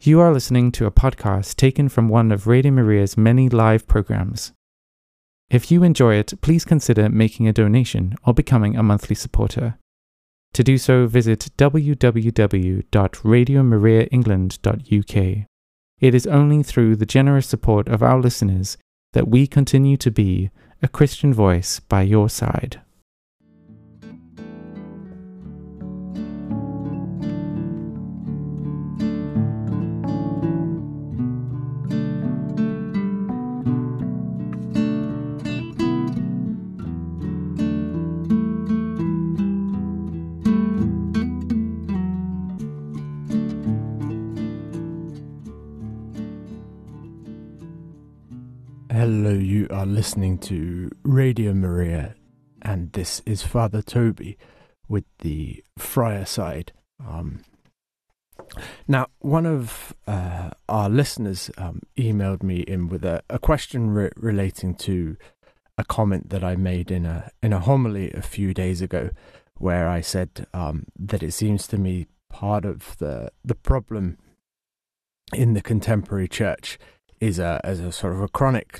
You are listening to a podcast taken from one of Radio Maria's many live programs. If you enjoy it, please consider making a donation or becoming a monthly supporter. To do so, visit www.radiomariaengland.uk. It is only through the generous support of our listeners that we continue to be a Christian voice by your side. Hello, you are listening to Radio Maria, and this is Father Toby with the Friarside. Now, one of our listeners emailed me in with a question relating to a comment that I made in a homily a few days ago, where I said that it seems to me part of the problem in the contemporary church is a sort of a chronically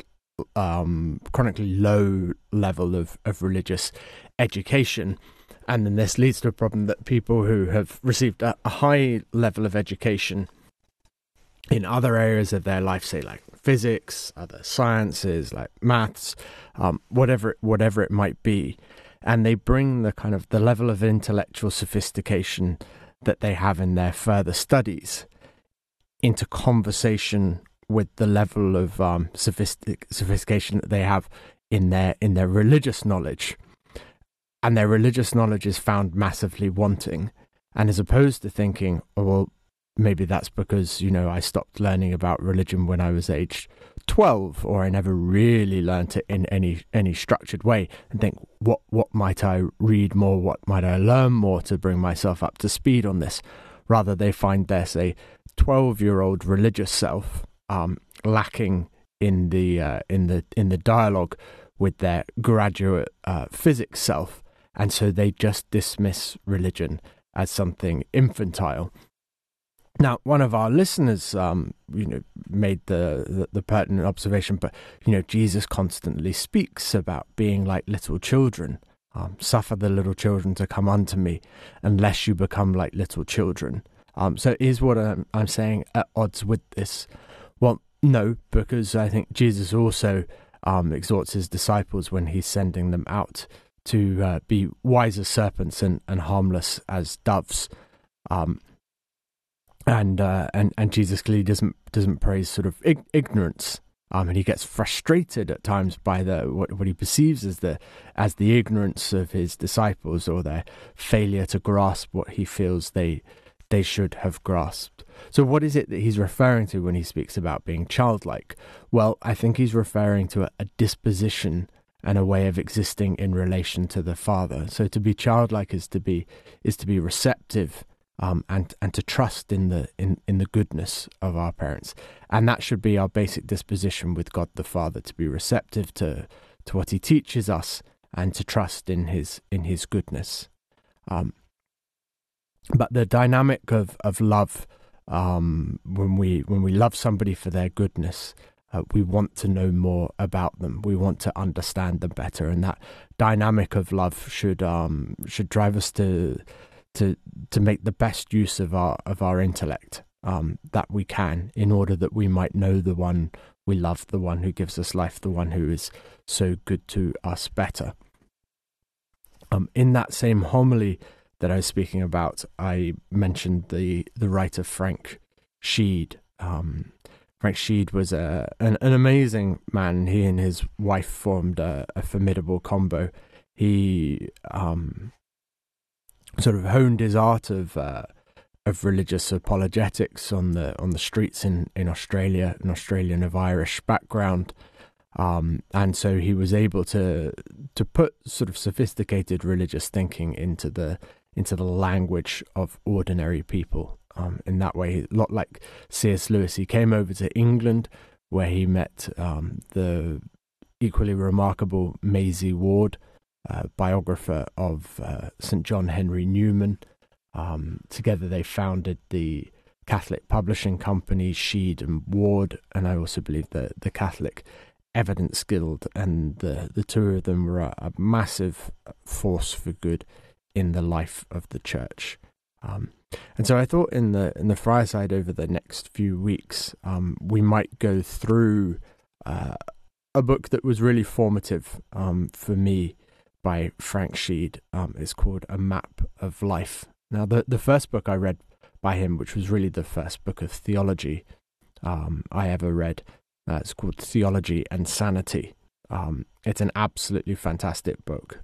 low level of religious education, and then this leads to a problem that people who have received a high level of education in other areas of their life, say like physics, other sciences like maths, whatever it might be, and they bring the kind of the level of intellectual sophistication that they have in their further studies into conversation with the level of sophistication that they have in their religious knowledge, and their religious knowledge is found massively wanting, and as opposed to thinking, oh, well, maybe that's because, you know, I stopped learning about religion when I was aged 12, or I never really learnt it in any structured way, and think, what might I read more, what might I learn more to bring myself up to speed on this? Rather, they find their, say, 12-year-old religious self lacking in the dialogue with their graduate physics self, and so they just dismiss religion as something infantile. Now, one of our listeners, made the pertinent observation, but Jesus constantly speaks about being like little children. Suffer the little children to come unto me, unless you become like little children. So is what I'm saying at odds with this? Well, no, because I think Jesus also exhorts his disciples when he's sending them out to be wise as serpents and harmless as doves, and Jesus clearly doesn't praise sort of ignorance, and he gets frustrated at times by what he perceives as the ignorance of his disciples, or their failure to grasp what he feels they should have grasped. So what is it that he's referring to when he speaks about being childlike? Well, I think he's referring to a disposition and a way of existing in relation to the Father. So to be childlike is to be receptive, and to trust in the goodness of our parents. And that should be our basic disposition with God the Father, to be receptive to what he teaches us and to trust in his goodness. But the dynamic of love, when we love somebody for their goodness, we want to know more about them. We want to understand them better, and that dynamic of love should drive us to make the best use of our intellect that we can, in order that we might know the one we love, the one who gives us life, the one who is so good to us better. In that same homily that I was speaking about, I mentioned the writer Frank Sheed. Frank Sheed was an amazing man. He and his wife formed a formidable combo. He sort of honed his art of religious apologetics on the streets in Australia, an Australian of Irish background. And so he was able to put sort of sophisticated religious thinking into the language of ordinary people. In that way, a lot like C.S. Lewis, he came over to England, where he met the equally remarkable Maisie Ward, biographer of St. John Henry Newman. Together they founded the Catholic publishing companies, Sheed and Ward, and I also believe that the Catholic Evidence Guild, and the two of them were a massive force for good in the life of the church. And so I thought in the Friarside over the next few weeks, we might go through a book that was really formative for me by Frank Sheed. It's called A Map of Life. Now, the first book I read by him, which was really the first book of theology I ever read, it's called Theology and Sanity. It's an absolutely fantastic book.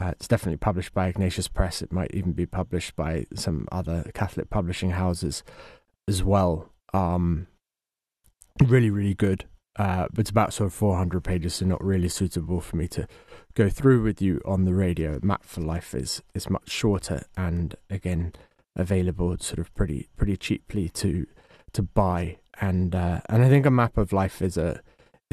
It's definitely published by Ignatius Press. It might even be published by some other Catholic publishing houses as well. Really, really good. But it's about sort of 400 pages, so not really suitable for me to go through with you on the radio. Map for Life is much shorter and, again, available sort of pretty cheaply to buy. And I think A Map of Life is a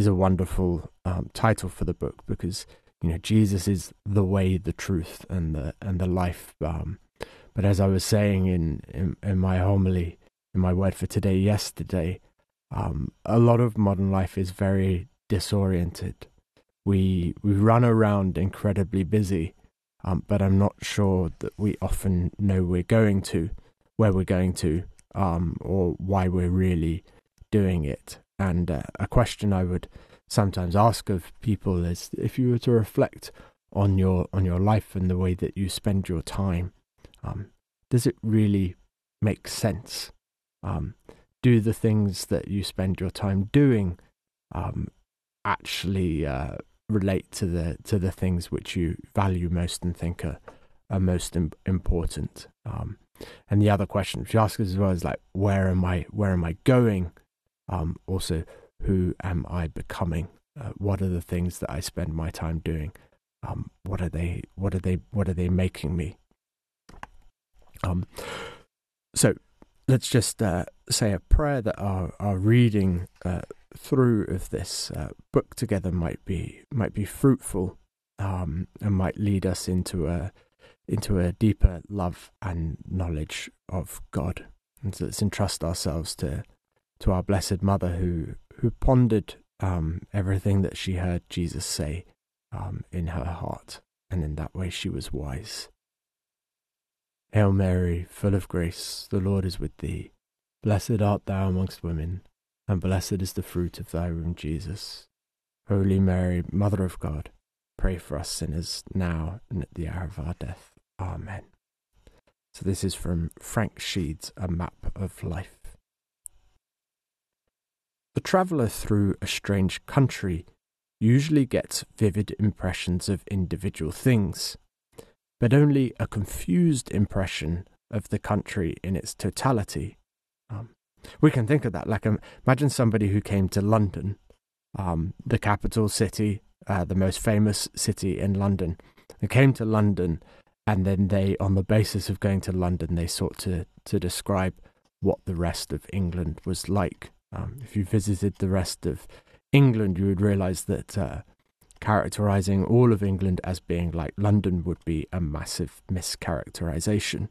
wonderful title for the book, because you know, Jesus is the way, the truth, and the life. But as I was saying in my homily, in my word for today yesterday, a lot of modern life is very disoriented. We run around incredibly busy, but I'm not sure that we often know where we're going to, or why we're really doing it. And a question I would sometimes ask of people is, if you were to reflect on your life and the way that you spend your time, does it really make sense? Do the things that you spend your time doing actually relate to the things which you value most and think are most important? And the other question which you ask as well is, like, where am I going? Also, who am I becoming? What are the things that I spend my time doing? What are they making me? So let's just say a prayer that our reading through of this book together might be fruitful, and might lead us into a deeper love and knowledge of God. And so let's entrust ourselves to our Blessed Mother, who pondered everything that she heard Jesus say in her heart, and in that way she was wise. Hail Mary, full of grace, the Lord is with thee. Blessed art thou amongst women, and blessed is the fruit of thy womb, Jesus. Holy Mary, Mother of God, pray for us sinners, now and at the hour of our death. Amen. So this is from Frank Sheed's A Map of Life. The traveller through a strange country usually gets vivid impressions of individual things, but only a confused impression of the country in its totality. We can think of that, like, imagine somebody who came to London, the capital city, the most famous city in London. They came to London, and then they, on the basis of going to London, they sought to describe what the rest of England was like. If you visited the rest of England, you would realise that characterising all of England as being like London would be a massive mischaracterisation.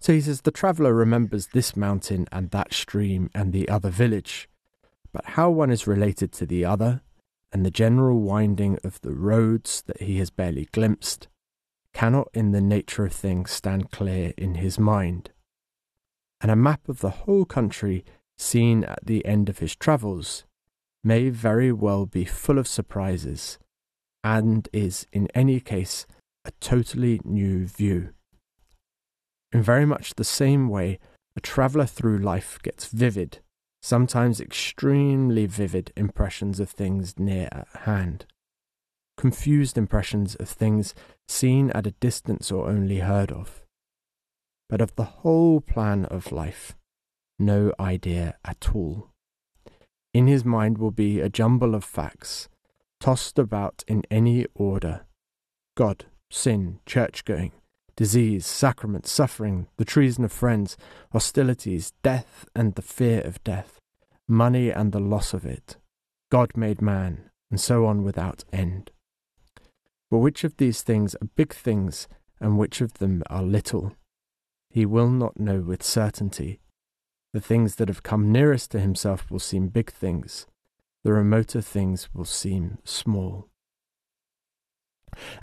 So he says, the traveller remembers this mountain and that stream and the other village, but how one is related to the other, and the general winding of the roads that he has barely glimpsed, cannot in the nature of things stand clear in his mind. And a map of the whole country seen at the end of his travels may very well be full of surprises, and is in any case a totally new view. In very much the same way, a traveller through life gets vivid, sometimes extremely vivid, impressions of things near at hand, confused impressions of things seen at a distance or only heard of, but of the whole plan of life no idea at all. In his mind will be a jumble of facts, tossed about in any order: God, sin, church-going, disease, sacrament, suffering, the treason of friends, hostilities, death and the fear of death, money and the loss of it, God made man, and so on without end. But which of these things are big things, and which of them are little? He will not know with certainty. The things that have come nearest to himself will seem big things. The remoter things will seem small.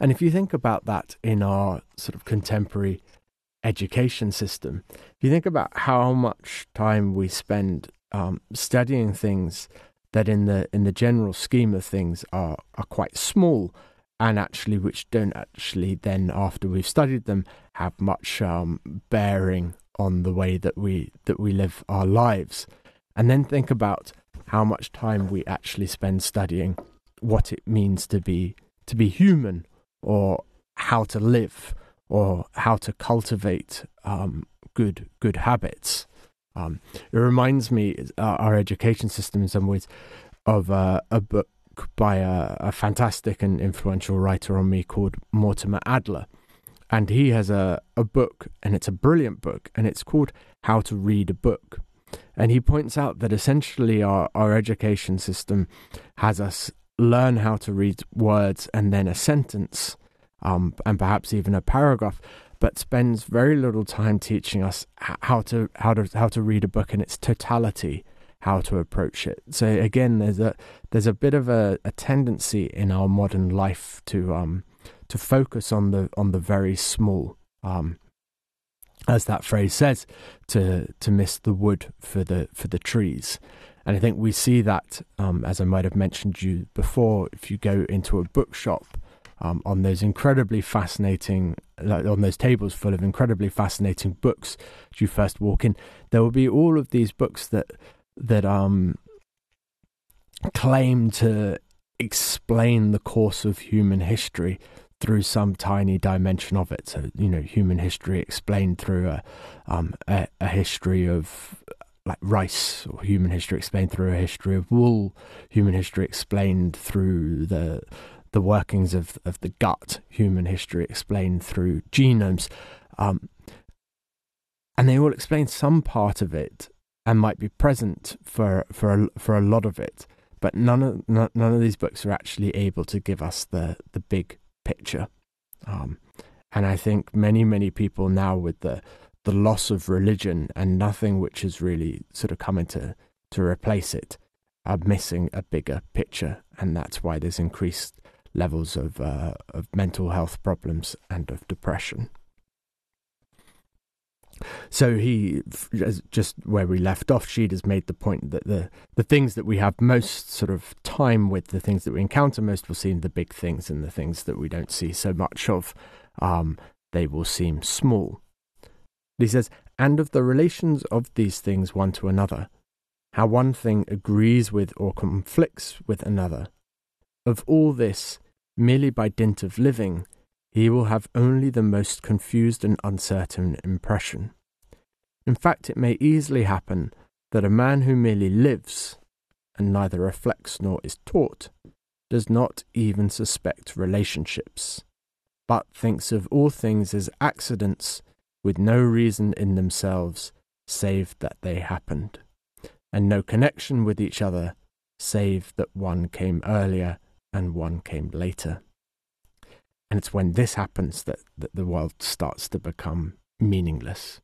And if you think about that in our sort of contemporary education system, if you think about how much time we spend studying things that in the general scheme of things are quite small, and actually which don't actually then, after we've studied them, have much bearing on the way that we live our lives. And then think about how much time we actually spend studying what it means to be human, or how to live, or how to cultivate good habits. It reminds me, our education system in some ways, of a book by a fantastic and influential writer on me called Mortimer Adler. And he has a book, and it's a brilliant book, and it's called How to Read a Book. And he points out that essentially our education system has us learn how to read words and then a sentence, and perhaps even a paragraph, but spends very little time teaching us how to read a book in its totality, how to approach it. So again, there's a bit of a tendency in our modern life to focus on the very small, as that phrase says, to miss the wood for the trees. And I think we see that, as I might have mentioned you before, if you go into a bookshop, on those incredibly fascinating, on those tables full of incredibly fascinating books, as you first walk in, there will be all of these books that claim to explain the course of human history through some tiny dimension of it. So, you know, human history explained through a history of like rice, or human history explained through a history of wool, human history explained through the workings of the gut, human history explained through genomes. And they all explain some part of it and might be present for a lot of it, but none of these books are actually able to give us the big picture. And I think many people now, with the loss of religion and nothing which is really sort of coming to replace it, are missing a bigger picture, and that's why there's increased levels of mental health problems and of depression. So he, just where we left off, Sheed has made the point that the things that we have most sort of time with, the things that we encounter most, will seem the big things, and the things that we don't see so much of, they will seem small. He says, and of the relations of these things one to another, how one thing agrees with or conflicts with another. Of all this, merely by dint of living, he will have only the most confused and uncertain impression. In fact, it may easily happen that a man who merely lives, and neither reflects nor is taught, does not even suspect relationships, but thinks of all things as accidents with no reason in themselves save that they happened, and no connection with each other save that one came earlier and one came later. And it's when this happens that the world starts to become meaningless.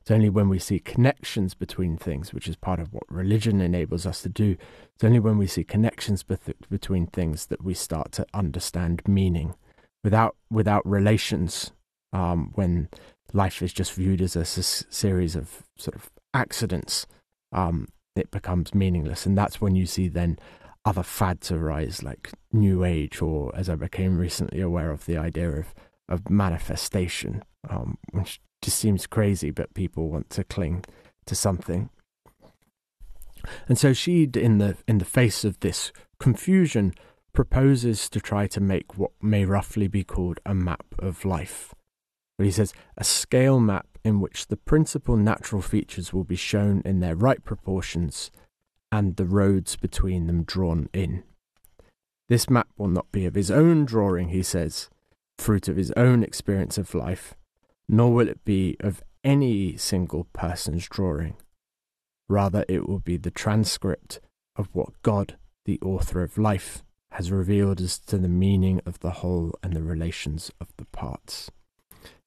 It's only when we see connections between things, which is part of what religion enables us to do, it's only when we see connections between things that we start to understand meaning. Without relations, when life is just viewed as a series of sort of accidents, it becomes meaningless. And that's when you see then other fads arise, like New Age, or, as I became recently aware of, the idea of manifestation, which just seems crazy, but people want to cling to something. And so Sheed, in the face of this confusion, proposes to try to make what may roughly be called a map of life. But he says, a scale map in which the principal natural features will be shown in their right proportions, and the roads between them drawn in. This map will not be of his own drawing, he says, fruit of his own experience of life, nor will it be of any single person's drawing. Rather, it will be the transcript of what God, the author of life, has revealed as to the meaning of the whole and the relations of the parts.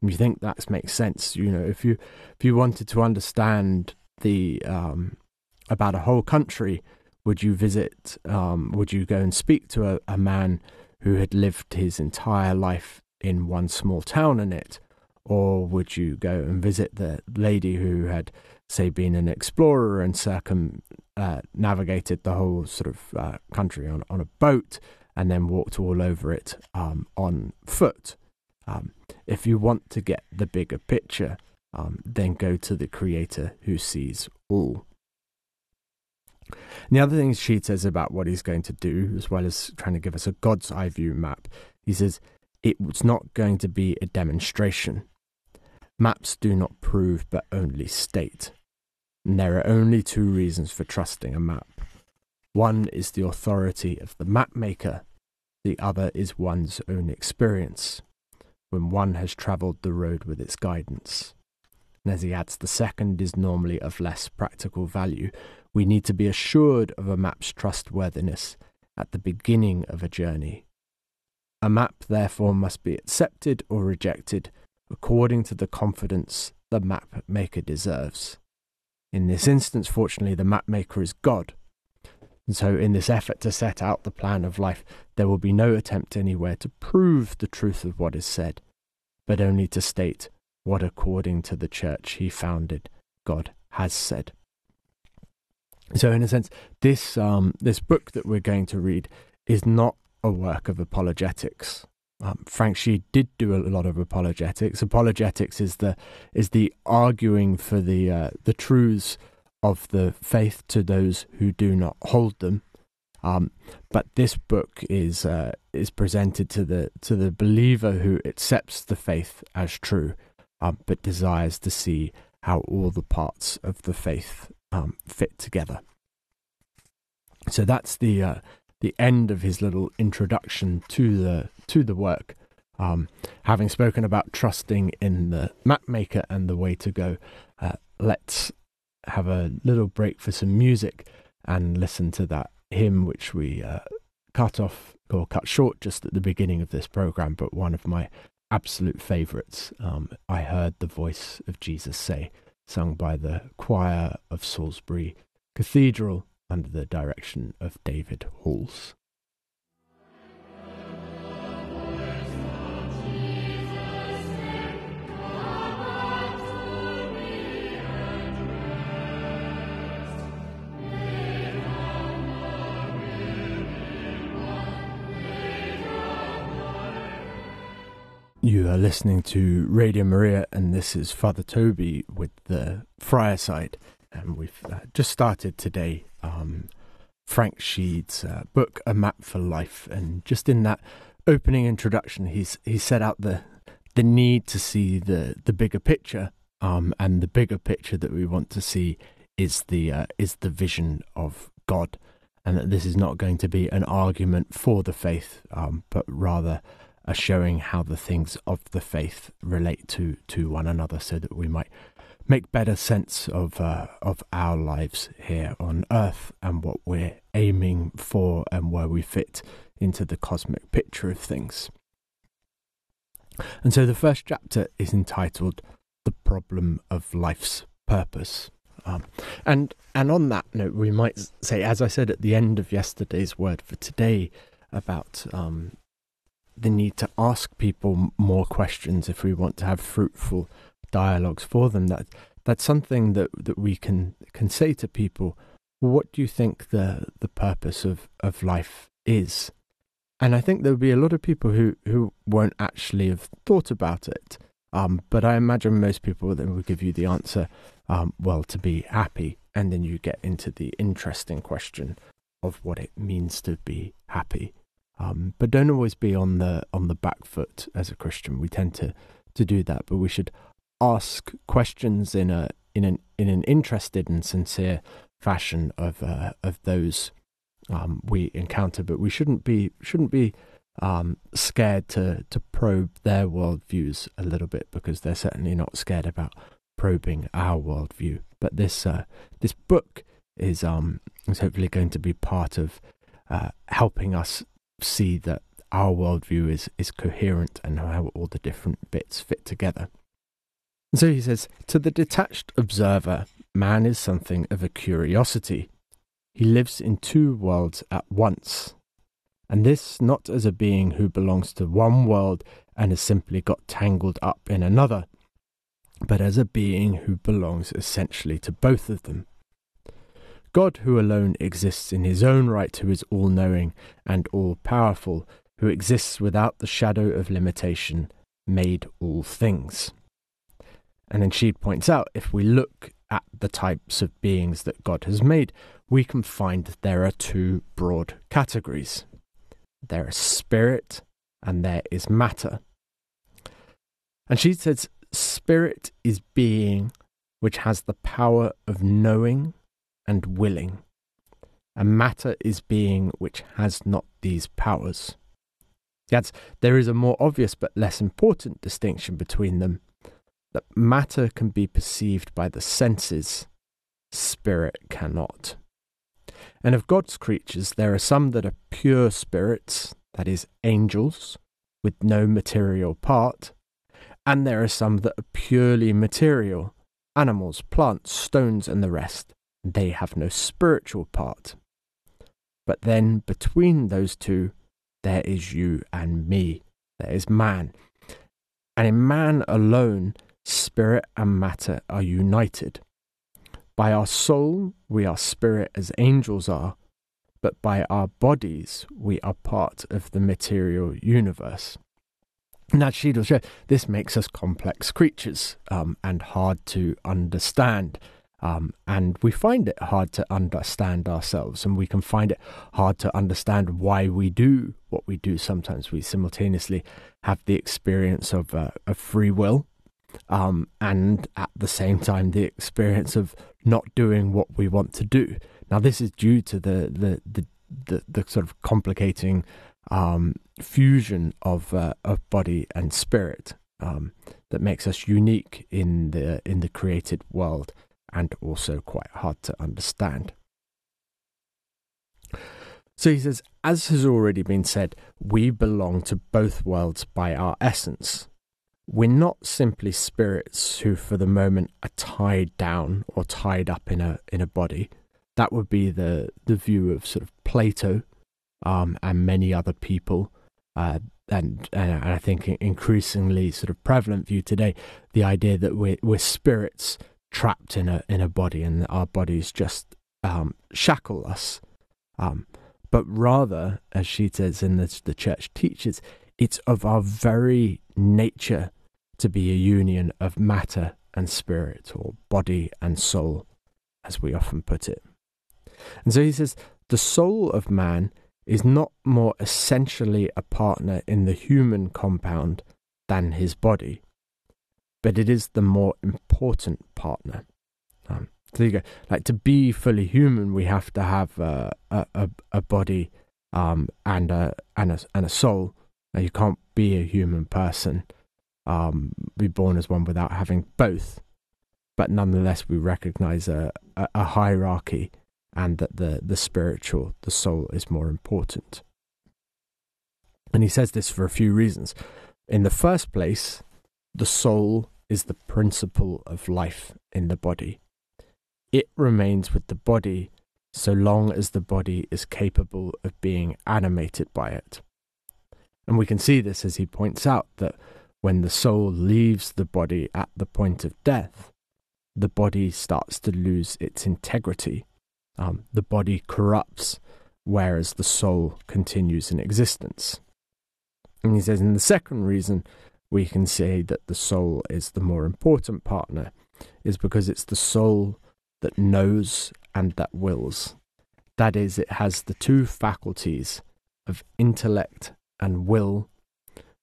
We think that makes sense. You know, if you wanted to understand the about a whole country, would you visit? Would you go and speak to a man who had lived his entire life in one small town in it, or would you go and visit the lady who had, say, been an explorer and navigated the whole sort of country on a boat and then walked all over it on foot? If you want to get the bigger picture, then go to the Creator who sees all. And the other thing Sheed says about what he's going to do, as well as trying to give us a God's eye view map, he says it was not going to be a demonstration. Maps do not prove but only state. And there are only two reasons for trusting a map. One is the authority of the map maker. The other is one's own experience, when one has travelled the road with its guidance. And as he adds, the second is normally of less practical value. We need to be assured of a map's trustworthiness at the beginning of a journey. A map, therefore, must be accepted or rejected according to the confidence the map maker deserves. In this instance, fortunately, the map maker is God. And so in this effort to set out the plan of life, there will be no attempt anywhere to prove the truth of what is said, but only to state what, according to the church he founded, God has said. So in a sense, this book that we're going to read is not a work of apologetics. Frank Sheed did do a lot of apologetics. Apologetics is the arguing for the truths of the faith to those who do not hold them. But this book is presented to the believer who accepts the faith as true, but desires to see how all the parts of the faith fit together. So that's the end of his little introduction to the work, having spoken about trusting in the map maker and the way to go. Let's have a little break for some music and listen to that hymn which we cut short just at the beginning of this program, but one of my absolute favorites. I heard the voice of Jesus say, sung by the choir of Salisbury Cathedral under the direction of David Halls. You are listening to Radio Maria, and this is Fr Toby with the Friarside. And we've just started today Frank Sheed's book, A Map for Life. And just in that opening introduction, he set out the need to see the bigger picture, and the bigger picture that we want to see is the vision of God, and that this is not going to be an argument for the faith, but rather are showing how the things of the faith relate to one another, so that we might make better sense of our lives here on earth and what we're aiming for and where we fit into the cosmic picture of things. And so the first chapter is entitled The Problem of Life's Purpose. And on that note, we might say, as I said at the end of yesterday's word for today about the need to ask people more questions if we want to have fruitful dialogues for them, that's something that we can say to people. What do you think the purpose of life is? And I think there'll be a lot of people who won't actually have thought about it, but I imagine most people then will give you the answer, well, to be happy, and then you get into the interesting question of what it means to be happy. But don't always be on the back foot as a Christian. We tend to do that, but we should ask questions in an interested and sincere fashion of those we encounter. But we shouldn't be scared to probe their worldviews a little bit, because they're certainly not scared about probing our worldview. But this book is hopefully going to be part of helping us see that our worldview is coherent and how all the different bits fit together. And so he says, to the detached observer, man is something of a curiosity. He lives in two worlds at once, and this not as a being who belongs to one world and has simply got tangled up in another, but as a being who belongs essentially to both of them. God, who alone exists in his own right, who is all-knowing and all-powerful, who exists without the shadow of limitation, made all things. And then Sheed points out, if we look at the types of beings that God has made, we can find that there are two broad categories. There is spirit and there is matter. And Sheed says, spirit is being which has the power of knowing and willing, and matter is being which has not these powers. Yet there is a more obvious but less important distinction between them, that matter can be perceived by the senses, spirit cannot. And of God's creatures there are some that are pure spirits, that is, angels, with no material part, and there are some that are purely material, animals, plants, stones, and the rest. They have no spiritual part. But then between those two, there is you and me. There is man. And in man alone, spirit and matter are united. By our soul, we are spirit as angels are, but by our bodies, we are part of the material universe. Now, Sheed will show this makes us complex creatures and hard to understand. And we find it hard to understand ourselves, and we can find it hard to understand why we do what we do. Sometimes we simultaneously have the experience of free will, and at the same time the experience of not doing what we want to do. Now, this is due to the sort of complicating fusion of body and spirit that makes us unique in the created world, and also quite hard to understand. So he says, as has already been said, we belong to both worlds by our essence. We're not simply spirits who for the moment are tied down or tied up in a body. That would be the view of sort of Plato and many other people, and I think increasingly sort of prevalent view today, the idea that we're spirits trapped in a body, and our bodies just shackle us, but rather, as she says in the church teaches, it's of our very nature to be a union of matter and spirit, or body and soul, as we often put it. And so he says the soul of man is not more essentially a partner in the human compound than his body, but it is the more important partner. So there you go. Like, to be fully human, we have to have a body and a soul. Now, you can't be a human person, be born as one without having both. But nonetheless, we recognise a hierarchy, and that the spiritual, the soul, is more important. And he says this for a few reasons. In the first place, the soul is the principle of life in the body. It remains with the body so long as the body is capable of being animated by it. And we can see this, as he points out, that when the soul leaves the body at the point of death, the body starts to lose its integrity. The body corrupts, whereas the soul continues in existence. And he says, in the second reason we can say that the soul is the more important partner is because it's the soul that knows and that wills. That is, it has the two faculties of intellect and will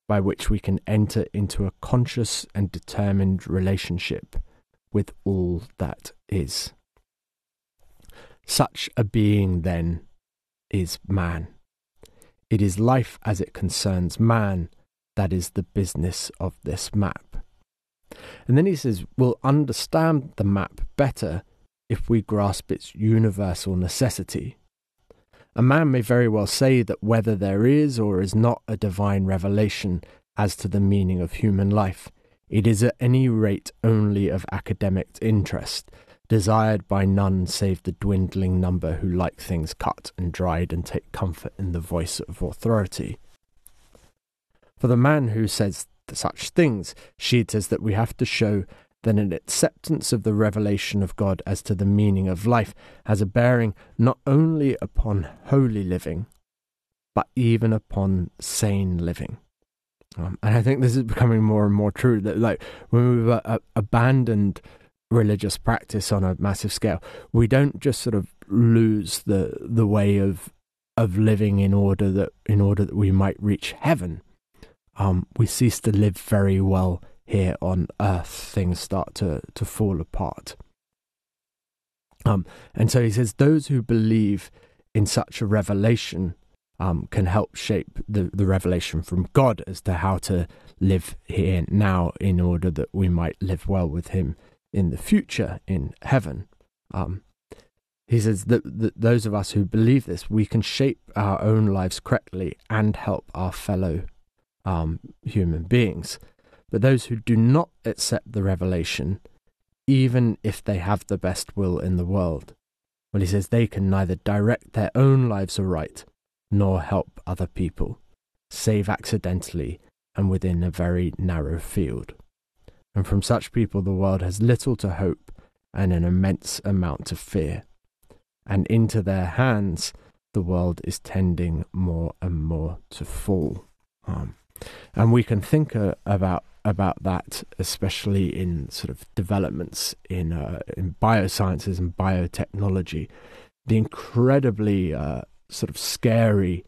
by which we can enter into a conscious and determined relationship with all that is. Such a being, then, is man. It is life as it concerns man. That is the business of this map. And then he says, we'll understand the map better if we grasp its universal necessity. A man may very well say that whether there is or is not a divine revelation as to the meaning of human life, it is at any rate only of academic interest, desired by none save the dwindling number who like things cut and dried and take comfort in the voice of authority. For the man who says such things, Sheed says that we have to show that an acceptance of the revelation of God as to the meaning of life has a bearing not only upon holy living, but even upon sane living. And I think this is becoming more and more true, that like when we've abandoned religious practice on a massive scale, we don't just sort of lose the way of living in order that we might reach heaven. We cease to live very well here on earth. Things start to fall apart. And so he says those who believe in such a revelation can help shape the revelation from God as to how to live here now in order that we might live well with him in the future, in heaven. He says that those of us who believe this, we can shape our own lives correctly and help our fellow human beings. But those who do not accept the revelation, even if they have the best will in the world, well, he says they can neither direct their own lives aright nor help other people, save accidentally and within a very narrow field. And from such people the world has little to hope and an immense amount to fear. And into their hands the world is tending more and more to fall. And we can think about that, especially in sort of developments in biosciences and biotechnology, the incredibly sort of scary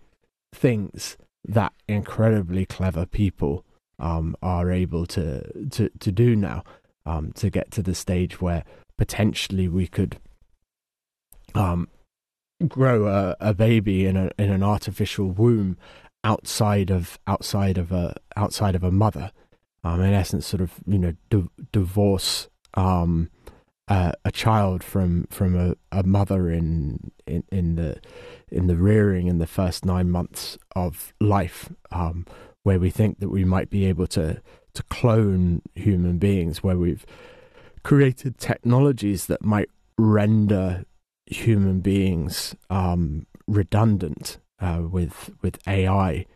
things that incredibly clever people are able to do now, to get to the stage where potentially we could grow a baby in an artificial womb outside of a mother, in essence, sort of, you know, divorce a child from a mother in the rearing in the first 9 months of life, where we think that we might be able to clone human beings, where we've created technologies that might render human beings redundant with AI,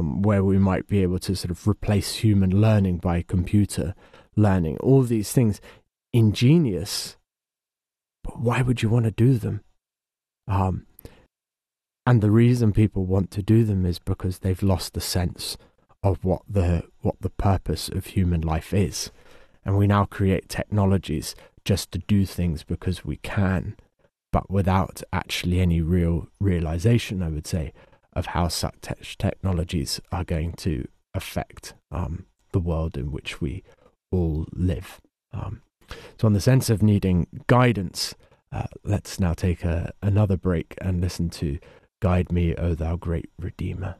where we might be able to sort of replace human learning by computer learning. All these things, ingenious, but why would you want to do them? And the reason people want to do them is because they've lost the sense of what the purpose of human life is. And we now create technologies just to do things because we can, but without actually any real realization, I would say, of how such technologies are going to affect the world in which we all live. So on the sense of needing guidance, let's now take another break and listen to Guide Me, O Thou Great Redeemer.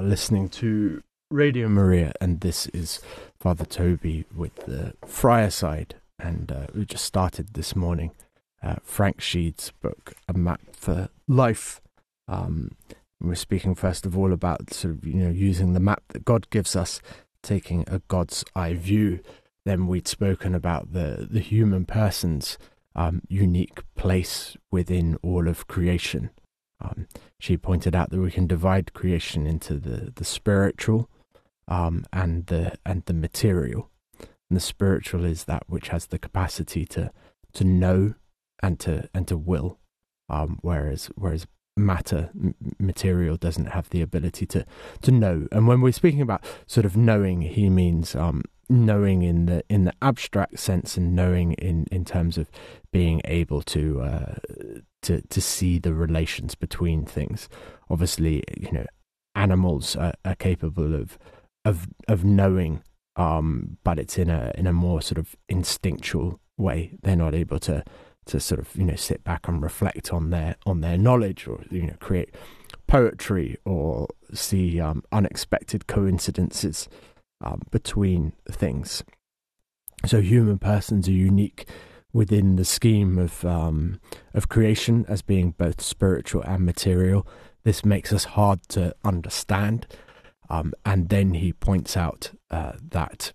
Listening to Radio Maria, and this is Father Toby with the Friarside, and we just started this morning Frank Sheed's book, A Map for Life. We're speaking first of all about sort of, you know, using the map that God gives us, taking a God's eye view. Then we'd spoken about the human person's unique place within all of creation. She pointed out that we can divide creation into the spiritual and the material. And the spiritual is that which has the capacity to know and to will, whereas matter, material, doesn't have the ability to know. And when we're speaking about sort of knowing, he means knowing in the abstract sense, and knowing in terms of being able to see the relations between things. Obviously, you know, animals are capable of knowing, but it's in a more sort of instinctual way. They're not able to sort of, you know, sit back and reflect on their knowledge, or, you know, create poetry, or see unexpected coincidences between things. So human persons are unique within the scheme of creation as being both spiritual and material. This makes us hard to understand. And then he points out that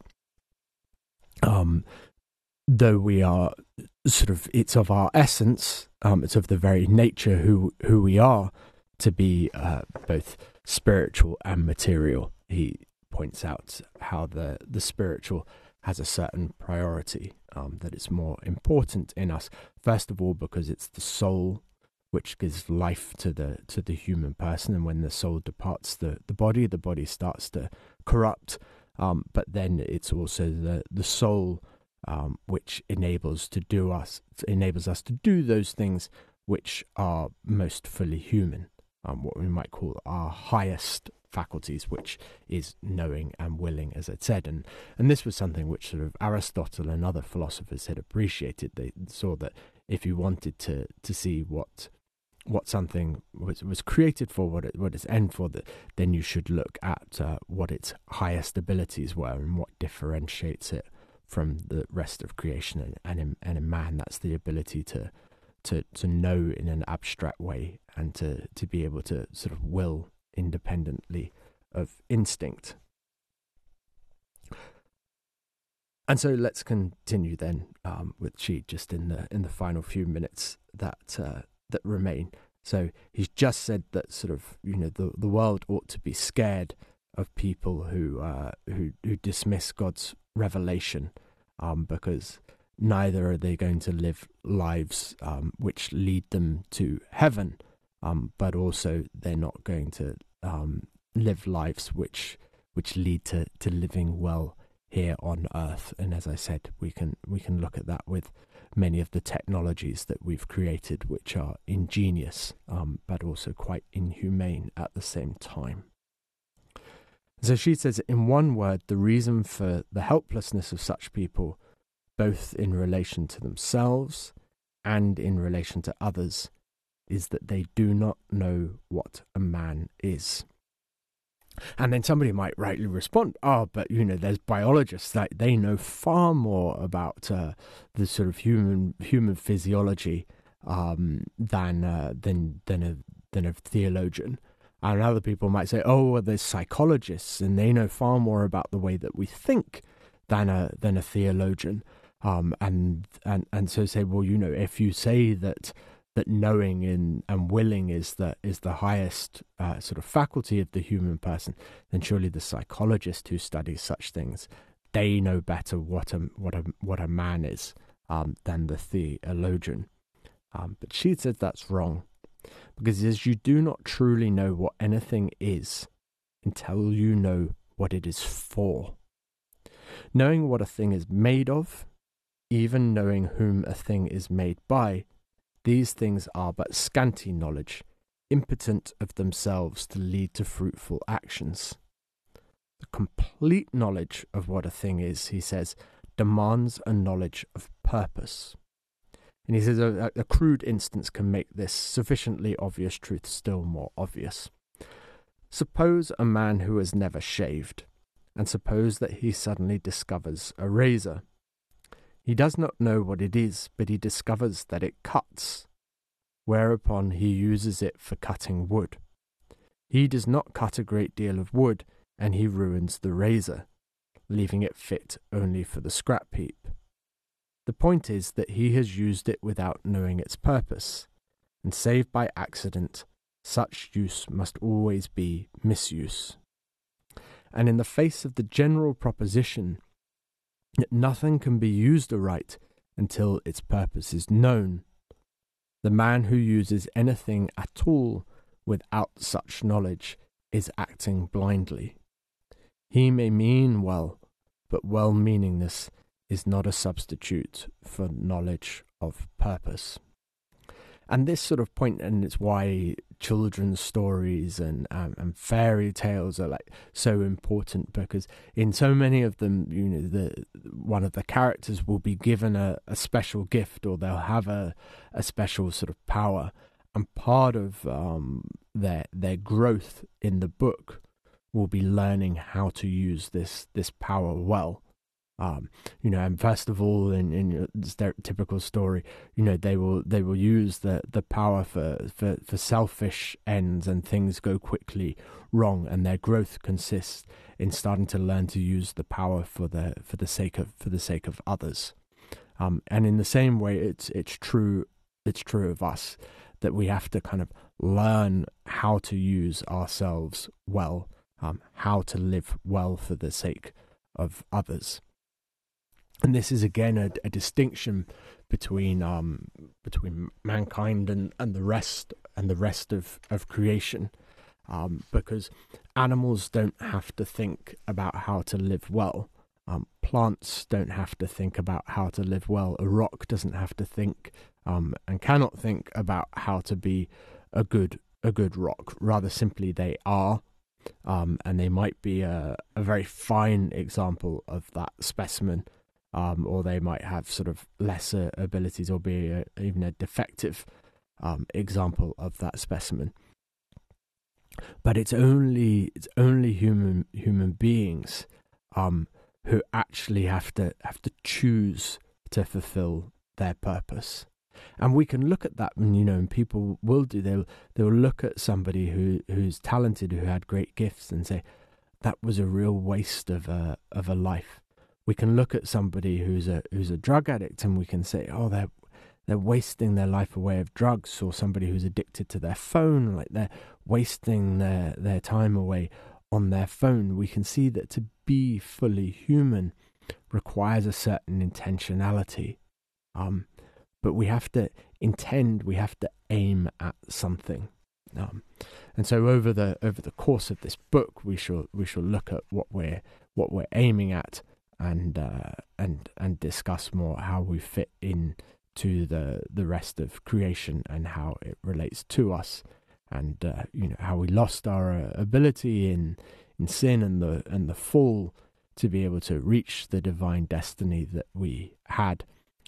though we are sort of, it's of our essence, it's of the very nature who we are, to be both spiritual and material. He points out how the spiritual has a certain priority, that it's more important in us, first of all because it's the soul which gives life to the human person, and when the soul departs the body starts to corrupt, but then it's also the soul which enables us to do those things which are most fully human, what we might call our highest faculties, which is knowing and willing, as I said. And this was something which sort of Aristotle and other philosophers had appreciated. They saw that if you wanted to see what something was created for, what its end for, that then you should look at what its highest abilities were and what differentiates it from the rest of creation. And in man, that's the ability to know in an abstract way, and to be able to sort of will independently of instinct. And so let's continue then with Sheed just in the final few minutes that remain. So he's just said that sort of, you know, the world ought to be scared of people who dismiss God's revelation, because neither are they going to live lives which lead them to heaven, but also they're not going to live lives which lead to living well here on earth. And as I said, we can look at that with many of the technologies that we've created, which are ingenious, but also quite inhumane at the same time. So she says, in one word, the reason for the helplessness of such people, both in relation to themselves and in relation to others, is that they do not know what a man is. And then somebody might rightly respond, but, you know, there's biologists that they know far more about the sort of human physiology than a theologian. And other people might say, well, there's psychologists and they know far more about the way that we think than a theologian. And so say, well, you know, if you say that knowing and willing is the highest sort of faculty of the human person, then surely the psychologist who studies such things, they know better what a man is than the theologian. But she said that's wrong, because as you do not truly know what anything is until you know what it is for. Knowing what a thing is made of, even knowing whom a thing is made by, these things are but scanty knowledge, impotent of themselves to lead to fruitful actions. The complete knowledge of what a thing is, he says, demands a knowledge of purpose. And he says a crude instance can make this sufficiently obvious truth still more obvious. Suppose a man who has never shaved, and suppose that he suddenly discovers a razor. He does not know what it is, but he discovers that it cuts, whereupon he uses it for cutting wood. He does not cut a great deal of wood, and he ruins the razor, leaving it fit only for the scrap heap. The point is that he has used it without knowing its purpose, and save by accident, such use must always be misuse. And in the face of the general proposition that nothing can be used aright until its purpose is known, the man who uses anything at all without such knowledge is acting blindly. He may mean well, but well-meaningness is not a substitute for knowledge of purpose. And this sort of point, and it's why children's stories and fairy tales are like so important, because in so many of them, you know, one of the characters will be given a special gift, or they'll have a special sort of power, and part of their growth in the book will be learning how to use this power well. You know, and first of all, in your stereotypical story, you know, they will use the power for selfish ends, and things go quickly wrong, and their growth consists in starting to learn to use the power for the sake of others. And in the same way, it's true of us that we have to kind of learn how to use ourselves well, how to live well for the sake of others. And this is again a distinction between mankind and the rest of creation, because animals don't have to think about how to live well. Plants don't have to think about how to live well. A rock doesn't have to think and cannot think about how to be a good rock. Rather, simply they are. And they might be a very fine example of that specimen, or they might have sort of lesser abilities, or be even a defective example of that specimen. But it's only human beings who actually have to choose to fulfill their purpose. And we can look at that, and you know, and people will do. They'll look at somebody who's talented, who had great gifts, and say that was a real waste of a life. We can look at somebody who's a drug addict, and we can say, oh, they're wasting their life away of drugs, or somebody who's addicted to their phone, like they're wasting their time away on their phone. We can see that to be fully human requires a certain intentionality. But we have to intend, we have to aim at something, and so over the course of this book, we shall look at what we're aiming at, and discuss more how we fit in to the rest of creation and how it relates to us, and you know, how we lost our ability in sin and the fall to be able to reach the divine destiny that we had.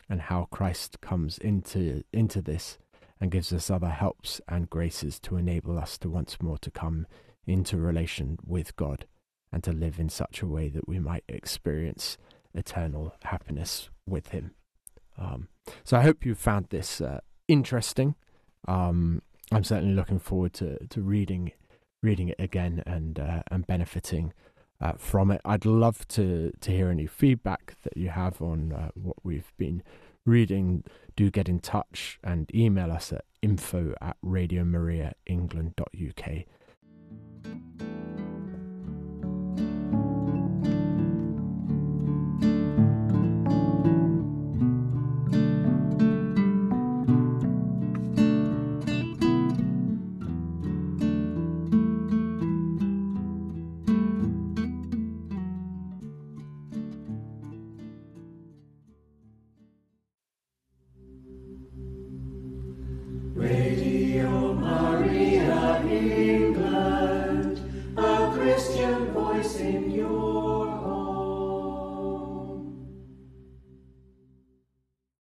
And how Christ comes into this and gives us other helps and graces to enable us to once more to come into relation with God, and to live in such a way that we might experience eternal happiness with Him. So I hope you found this interesting. I'm certainly looking forward to reading it again and benefiting from it. I'd love to hear any feedback that you have on what we've been reading. Do get in touch and email us at info@radiomaria.england.uk.